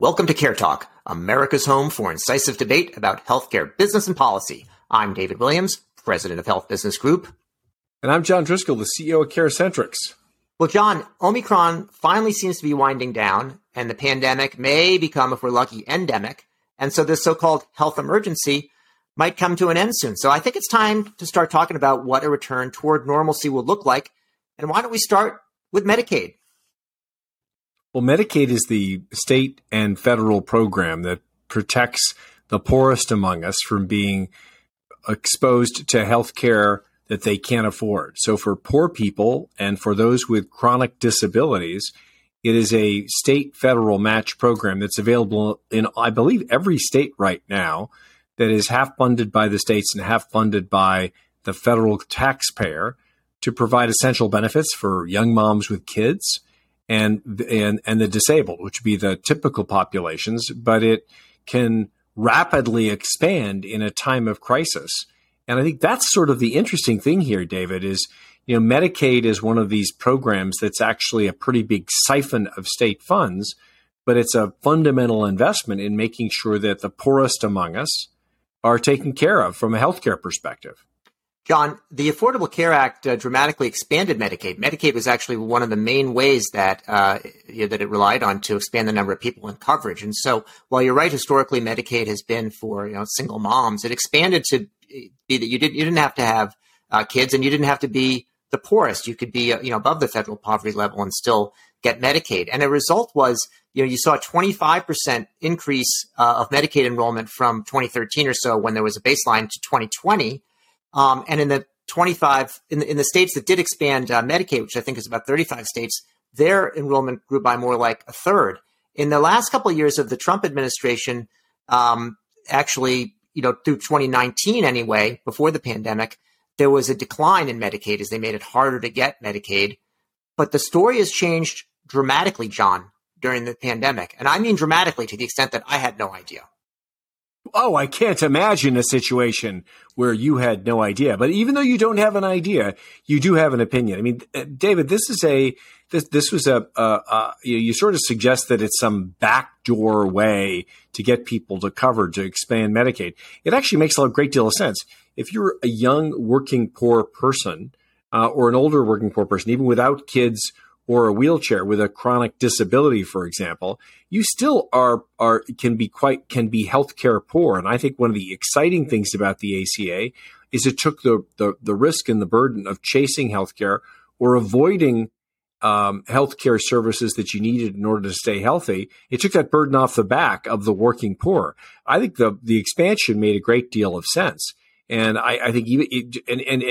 Welcome to CareTalk, America's home for incisive debate about healthcare business and policy. I'm David Williams, president of Health Business Group. And I'm John Driscoll, the CEO of CareCentrix. Well, John, Omicron finally seems to be winding down, and the pandemic may become, if we're lucky, endemic. And so this so-called health emergency might come to an end soon. So I think it's time to start talking about what a return toward normalcy will look like. And why don't we start with Medicaid? Well, Medicaid is the state and federal program that protects the poorest among us from being exposed to health care that they can't afford. So for poor people and for those with chronic disabilities, it is a state federal match program that's available in, I believe, every state right now that is half funded by the states and half funded by the federal taxpayer to provide essential benefits for young moms with kids and the disabled, which would be the typical populations, but it can rapidly expand in a time of crisis. And I think that's sort of the interesting thing here, David, is, you know, Medicaid is one of these programs that's actually a pretty big siphon of state funds, but it's a fundamental investment in making sure that the poorest among us are taken care of from a healthcare perspective. John, the Affordable Care Act dramatically expanded Medicaid. Medicaid was actually one of the main ways that that it relied on to expand the number of people in coverage. And so while you're right, historically, Medicaid has been for single moms, it expanded to be that you didn't have to have kids and you didn't have to be the poorest. You could be above the federal poverty level and still get Medicaid. And the result was you saw a 25% increase of Medicaid enrollment from 2013 or so when there was a baseline to 2020. And in the 25 in the states that did expand Medicaid, which I think is about 35 states, their enrollment grew by more like a third. In the last couple of years of the Trump administration, through 2019 anyway, before the pandemic, there was a decline in Medicaid as they made it harder to get Medicaid. But the story has changed dramatically, John, during the pandemic. And I mean dramatically to the extent that I had no idea. Oh, I can't imagine a situation where you had no idea. But even though you don't have an idea, you do have an opinion. I mean, David, you sort of suggest that it's some backdoor way to get people to cover, to expand Medicaid. It actually makes a great deal of sense. If you're a young working poor person or an older working poor person, even without kids or a wheelchair with a chronic disability, for example, you still can be healthcare poor. And I think one of the exciting things about the ACA is it took the risk and the burden of chasing healthcare or avoiding healthcare services that you needed in order to stay healthy. It took that burden off the back of the working poor. I think the expansion made a great deal of sense. And I think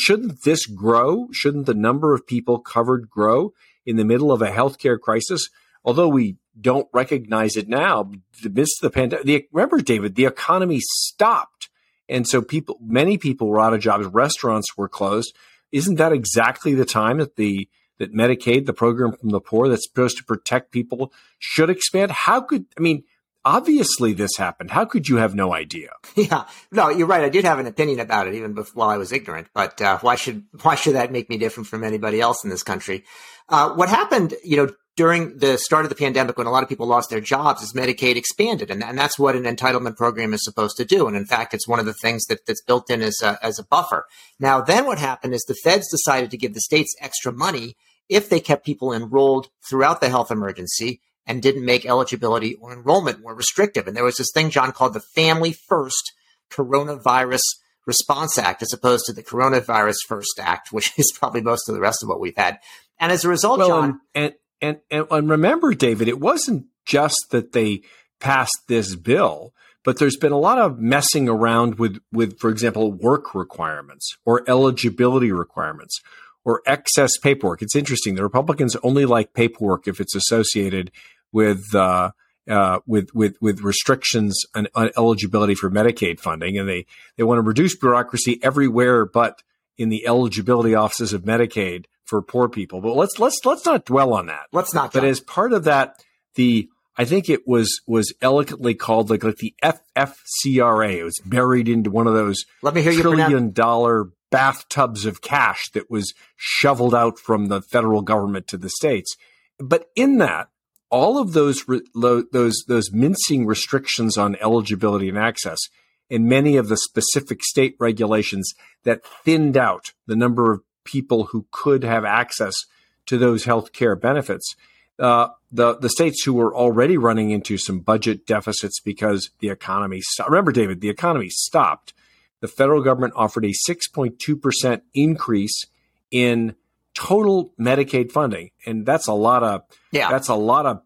shouldn't this grow? Shouldn't the number of people covered grow in the middle of a healthcare crisis? Although we don't recognize it now, amidst the pandemic, remember, David, the economy stopped. And so many people were out of jobs. Restaurants were closed. Isn't that exactly the time that that Medicaid, the program from the poor that's supposed to protect people, should expand? Obviously, this happened. How could you have no idea? Yeah, no, you're right. I did have an opinion about it even while I was ignorant. But why should that make me different from anybody else in this country? What happened, during the start of the pandemic, when a lot of people lost their jobs, is Medicaid expanded, and that's what an entitlement program is supposed to do. And in fact, it's one of the things that's built in as a buffer. Now, then, what happened is the feds decided to give the states extra money if they kept people enrolled throughout the health emergency and didn't make eligibility or enrollment more restrictive. And there was this thing, John, called the Family First Coronavirus Response Act, as opposed to the Coronavirus First Act, which is probably most of the rest of what we've had. And as a result, John... And remember, David, it wasn't just that they passed this bill, but there's been a lot of messing around with, for example, work requirements or eligibility requirements or excess paperwork. It's interesting. The Republicans only like paperwork if it's associated with restrictions on eligibility for Medicaid funding, and they want to reduce bureaucracy everywhere but in the eligibility offices of Medicaid for poor people. But let's not dwell on that. Let's not. But as part of that, I think it was eloquently called like the FFCRA. It was buried into one of those $1 trillion bathtubs of cash that was shoveled out from the federal government to the states. But in that, all of those mincing restrictions on eligibility and access, and many of the specific state regulations that thinned out the number of people who could have access to those health care benefits, the states who were already running into some budget deficits because the economy stopped. Remember, David, the economy stopped. The federal government offered a 6.2% increase in total Medicaid funding, and that's a lot of that's a lot of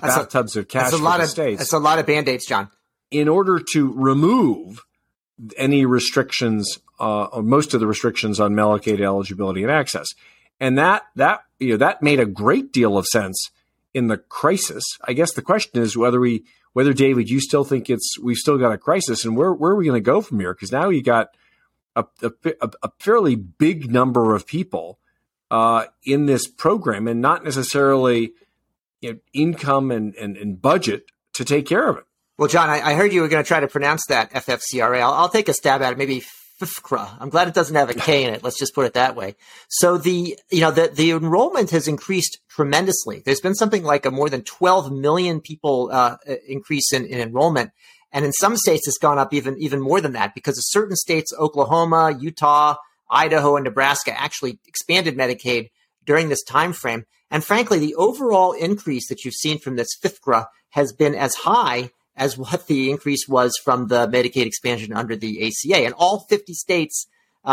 bathtubs of cash for the states. That's a lot of Band-Aids, John. In order to remove any restrictions, or most of the restrictions on Medicaid eligibility and access, and that made a great deal of sense in the crisis. I guess the question is whether David, you still think we've still got a crisis, and where are we going to go from here? Because now you got a fairly big number of people in this program, and not necessarily income and budget to take care of it. Well, John, I heard you were going to try to pronounce that FFCRA. I'll take a stab at it. Maybe FFCRA. I'm glad it doesn't have a K in it. Let's just put it that way. So the enrollment has increased tremendously. There's been something like a more than 12 million people increase in enrollment. And in some states, it's gone up even more than that, because in certain states, Oklahoma, Utah, Idaho, and Nebraska actually expanded Medicaid during this time frame. And frankly, the overall increase that you've seen from this FFCRA has been as high as what the increase was from the Medicaid expansion under the ACA. And all 50 states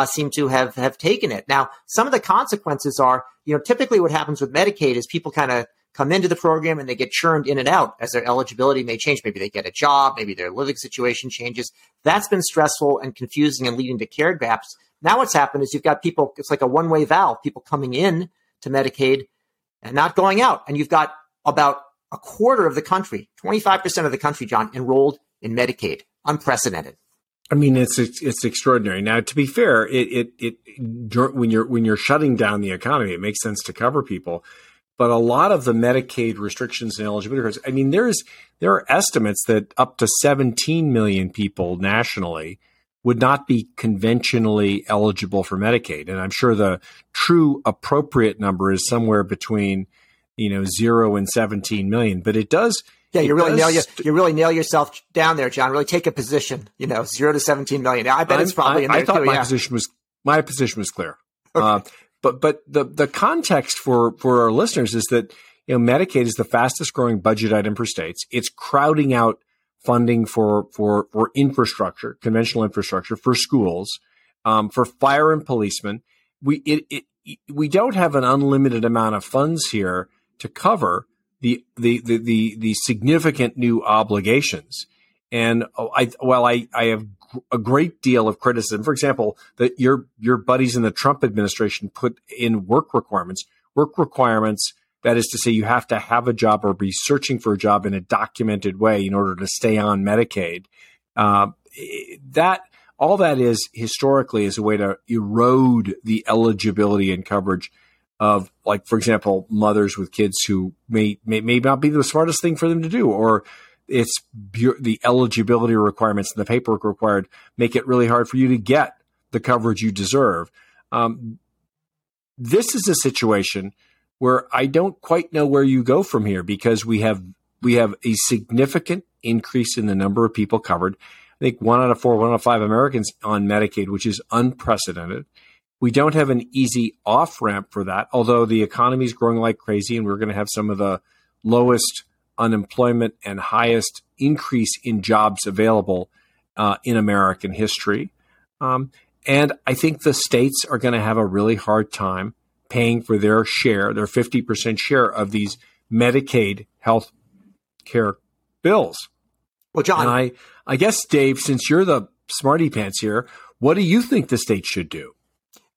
seem to have taken it. Now, some of the consequences are, typically what happens with Medicaid is people kind of come into the program and they get churned in and out as their eligibility may change. Maybe they get a job, maybe their living situation changes. That's been stressful and confusing and leading to care gaps. Now what's happened is you've got people, it's like a one-way valve, people coming in to Medicaid and not going out. And you've got about a quarter of the country, 25% of the country, John, enrolled in Medicaid. Unprecedented. I mean, it's extraordinary. Now, to be fair, it when you're shutting down the economy, it makes sense to cover people. But a lot of the Medicaid restrictions and eligibility cards, I mean, there are estimates that up to 17 million people nationally would not be conventionally eligible for Medicaid. And I'm sure the true appropriate number is somewhere between, 0 and 17 million, but it does. Yeah, you really nail yourself down there, John. Really take a position. 0 to 17 million. Now, I bet it's probably. I thought my position was clear. Okay. But the context for our listeners is that Medicaid is the fastest growing budget item for states. It's crowding out funding for infrastructure, conventional infrastructure, for schools, for fire and policemen. We don't have an unlimited amount of funds here to cover the significant new obligations. And I have a great deal of criticism. For example, that your buddies in the Trump administration put in work requirements. That is to say, you have to have a job or be searching for a job in a documented way in order to stay on Medicaid. All that is historically is a way to erode the eligibility and coverage of, like, for example, mothers with kids who may not be the smartest thing for them to do, or it's the eligibility requirements and the paperwork required make it really hard for you to get the coverage you deserve. This is a situation where I don't quite know where you go from here, because we have a significant increase in the number of people covered. I think 1 out of 4, 1 out of 5 Americans on Medicaid, which is unprecedented. We don't have an easy off-ramp for that, although the economy is growing like crazy, and we're going to have some of the lowest unemployment and highest increase in jobs available in American history. And I think the states are going to have a really hard time paying for their share, their 50% share of these Medicaid health care bills. Well, John, and I guess, Dave, since you're the smarty pants here, what do you think the state should do?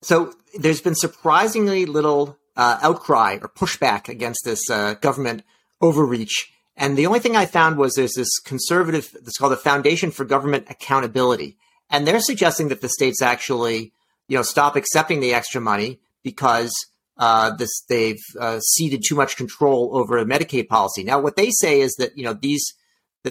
So there's been surprisingly little outcry or pushback against this government overreach. And the only thing I found was there's this conservative, it's called the Foundation for Government Accountability. And they're suggesting that the states actually, stop accepting the extra money because they've ceded too much control over Medicaid policy. Now, what they say is that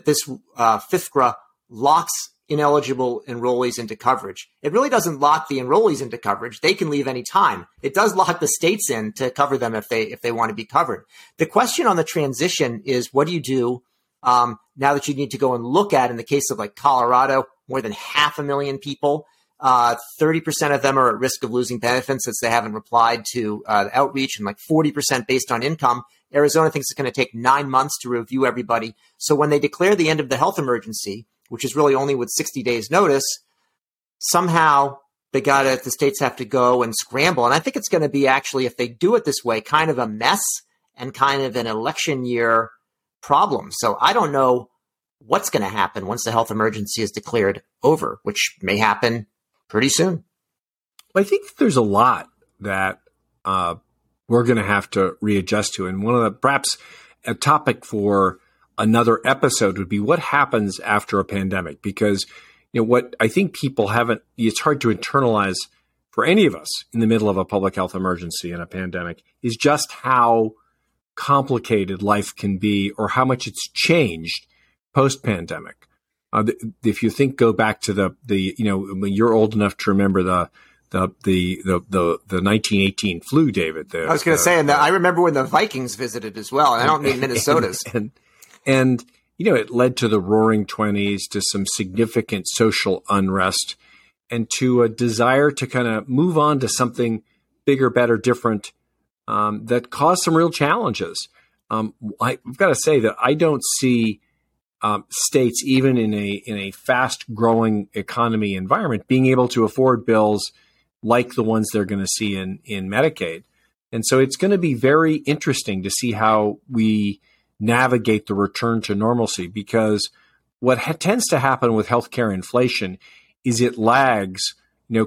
this FFCRA locks ineligible enrollees into coverage. It really doesn't lock the enrollees into coverage. They can leave any time. It does lock the states in to cover them if they want to be covered. The question on the transition is, what do you do now that you need to go and look at, in the case of like Colorado, more than 500,000 people, 30% of them are at risk of losing benefits since they haven't replied to the outreach, and like 40% based on income. Arizona thinks it's going to take 9 months to review everybody. So when they declare the end of the health emergency, which is really only with 60 days notice, somehow the states have to go and scramble. And I think it's going to be actually, if they do it this way, kind of a mess and kind of an election year problem. So I don't know what's going to happen once the health emergency is declared over, which may happen pretty soon. Well, I think there's a lot that we're going to have to readjust to. And one of the, perhaps a topic for another episode would be what happens after a pandemic, because what I think people haven't, it's hard to internalize for any of us in the middle of a public health emergency and a pandemic, is just how complicated life can be or how much it's changed post-pandemic. If you go back to when you're old enough to remember the 1918 flu, David. I was going to say, and I remember when the Vikings visited as well, and I don't mean Minnesota's. And it led to the Roaring 20s, to some significant social unrest, and to a desire to kind of move on to something bigger, better, different, that caused some real challenges. I've got to say that I don't see states, even in a fast-growing economy environment, being able to afford bills like the ones they're going to see in Medicaid. And so it's going to be very interesting to see how we navigate the return to normalcy, because what tends to happen with healthcare inflation is it lags,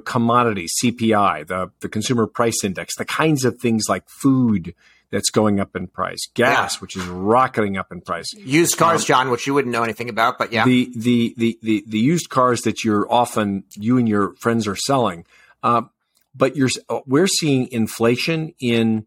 commodities, CPI, the consumer price index, the kinds of things like food that's going up in price, gas, which is rocketing up in price, used cars, John, which you wouldn't know anything about, but yeah, the used cars that you and your friends are selling, but we're seeing inflation in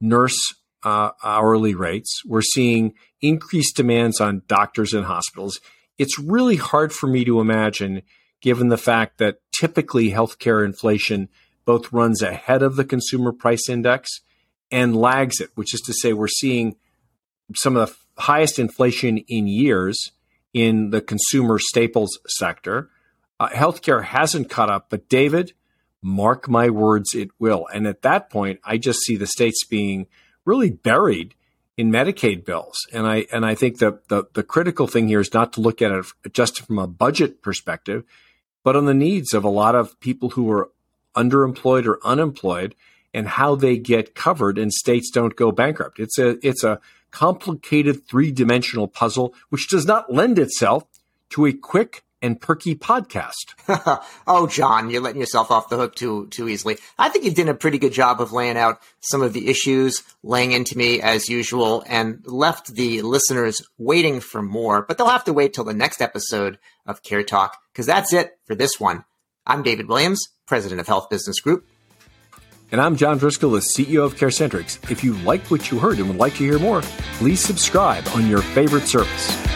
nurse hourly rates. We're seeing increased demands on doctors and hospitals. It's really hard for me to imagine, given the fact that typically healthcare inflation both runs ahead of the consumer price index and lags it, which is to say we're seeing some of the highest inflation in years in the consumer staples sector. Healthcare hasn't caught up, but David, mark my words, it will. And at that point, I just see the states being really buried in Medicaid bills. And I think that the critical thing here is not to look at it just from a budget perspective, but on the needs of a lot of people who are underemployed or unemployed and how they get covered and states don't go bankrupt. It's a complicated three-dimensional puzzle, which does not lend itself to a quick and perky podcast. Oh, John, you're letting yourself off the hook too easily. I think you've done a pretty good job of laying out some of the issues, laying into me as usual, and left the listeners waiting for more, but they'll have to wait till the next episode of Care Talk, because that's it for this one. I'm David Williams, president of Health Business Group. And I'm John Driscoll, the CEO of CareCentrix. If you liked what you heard and would like to hear more, please subscribe on your favorite service.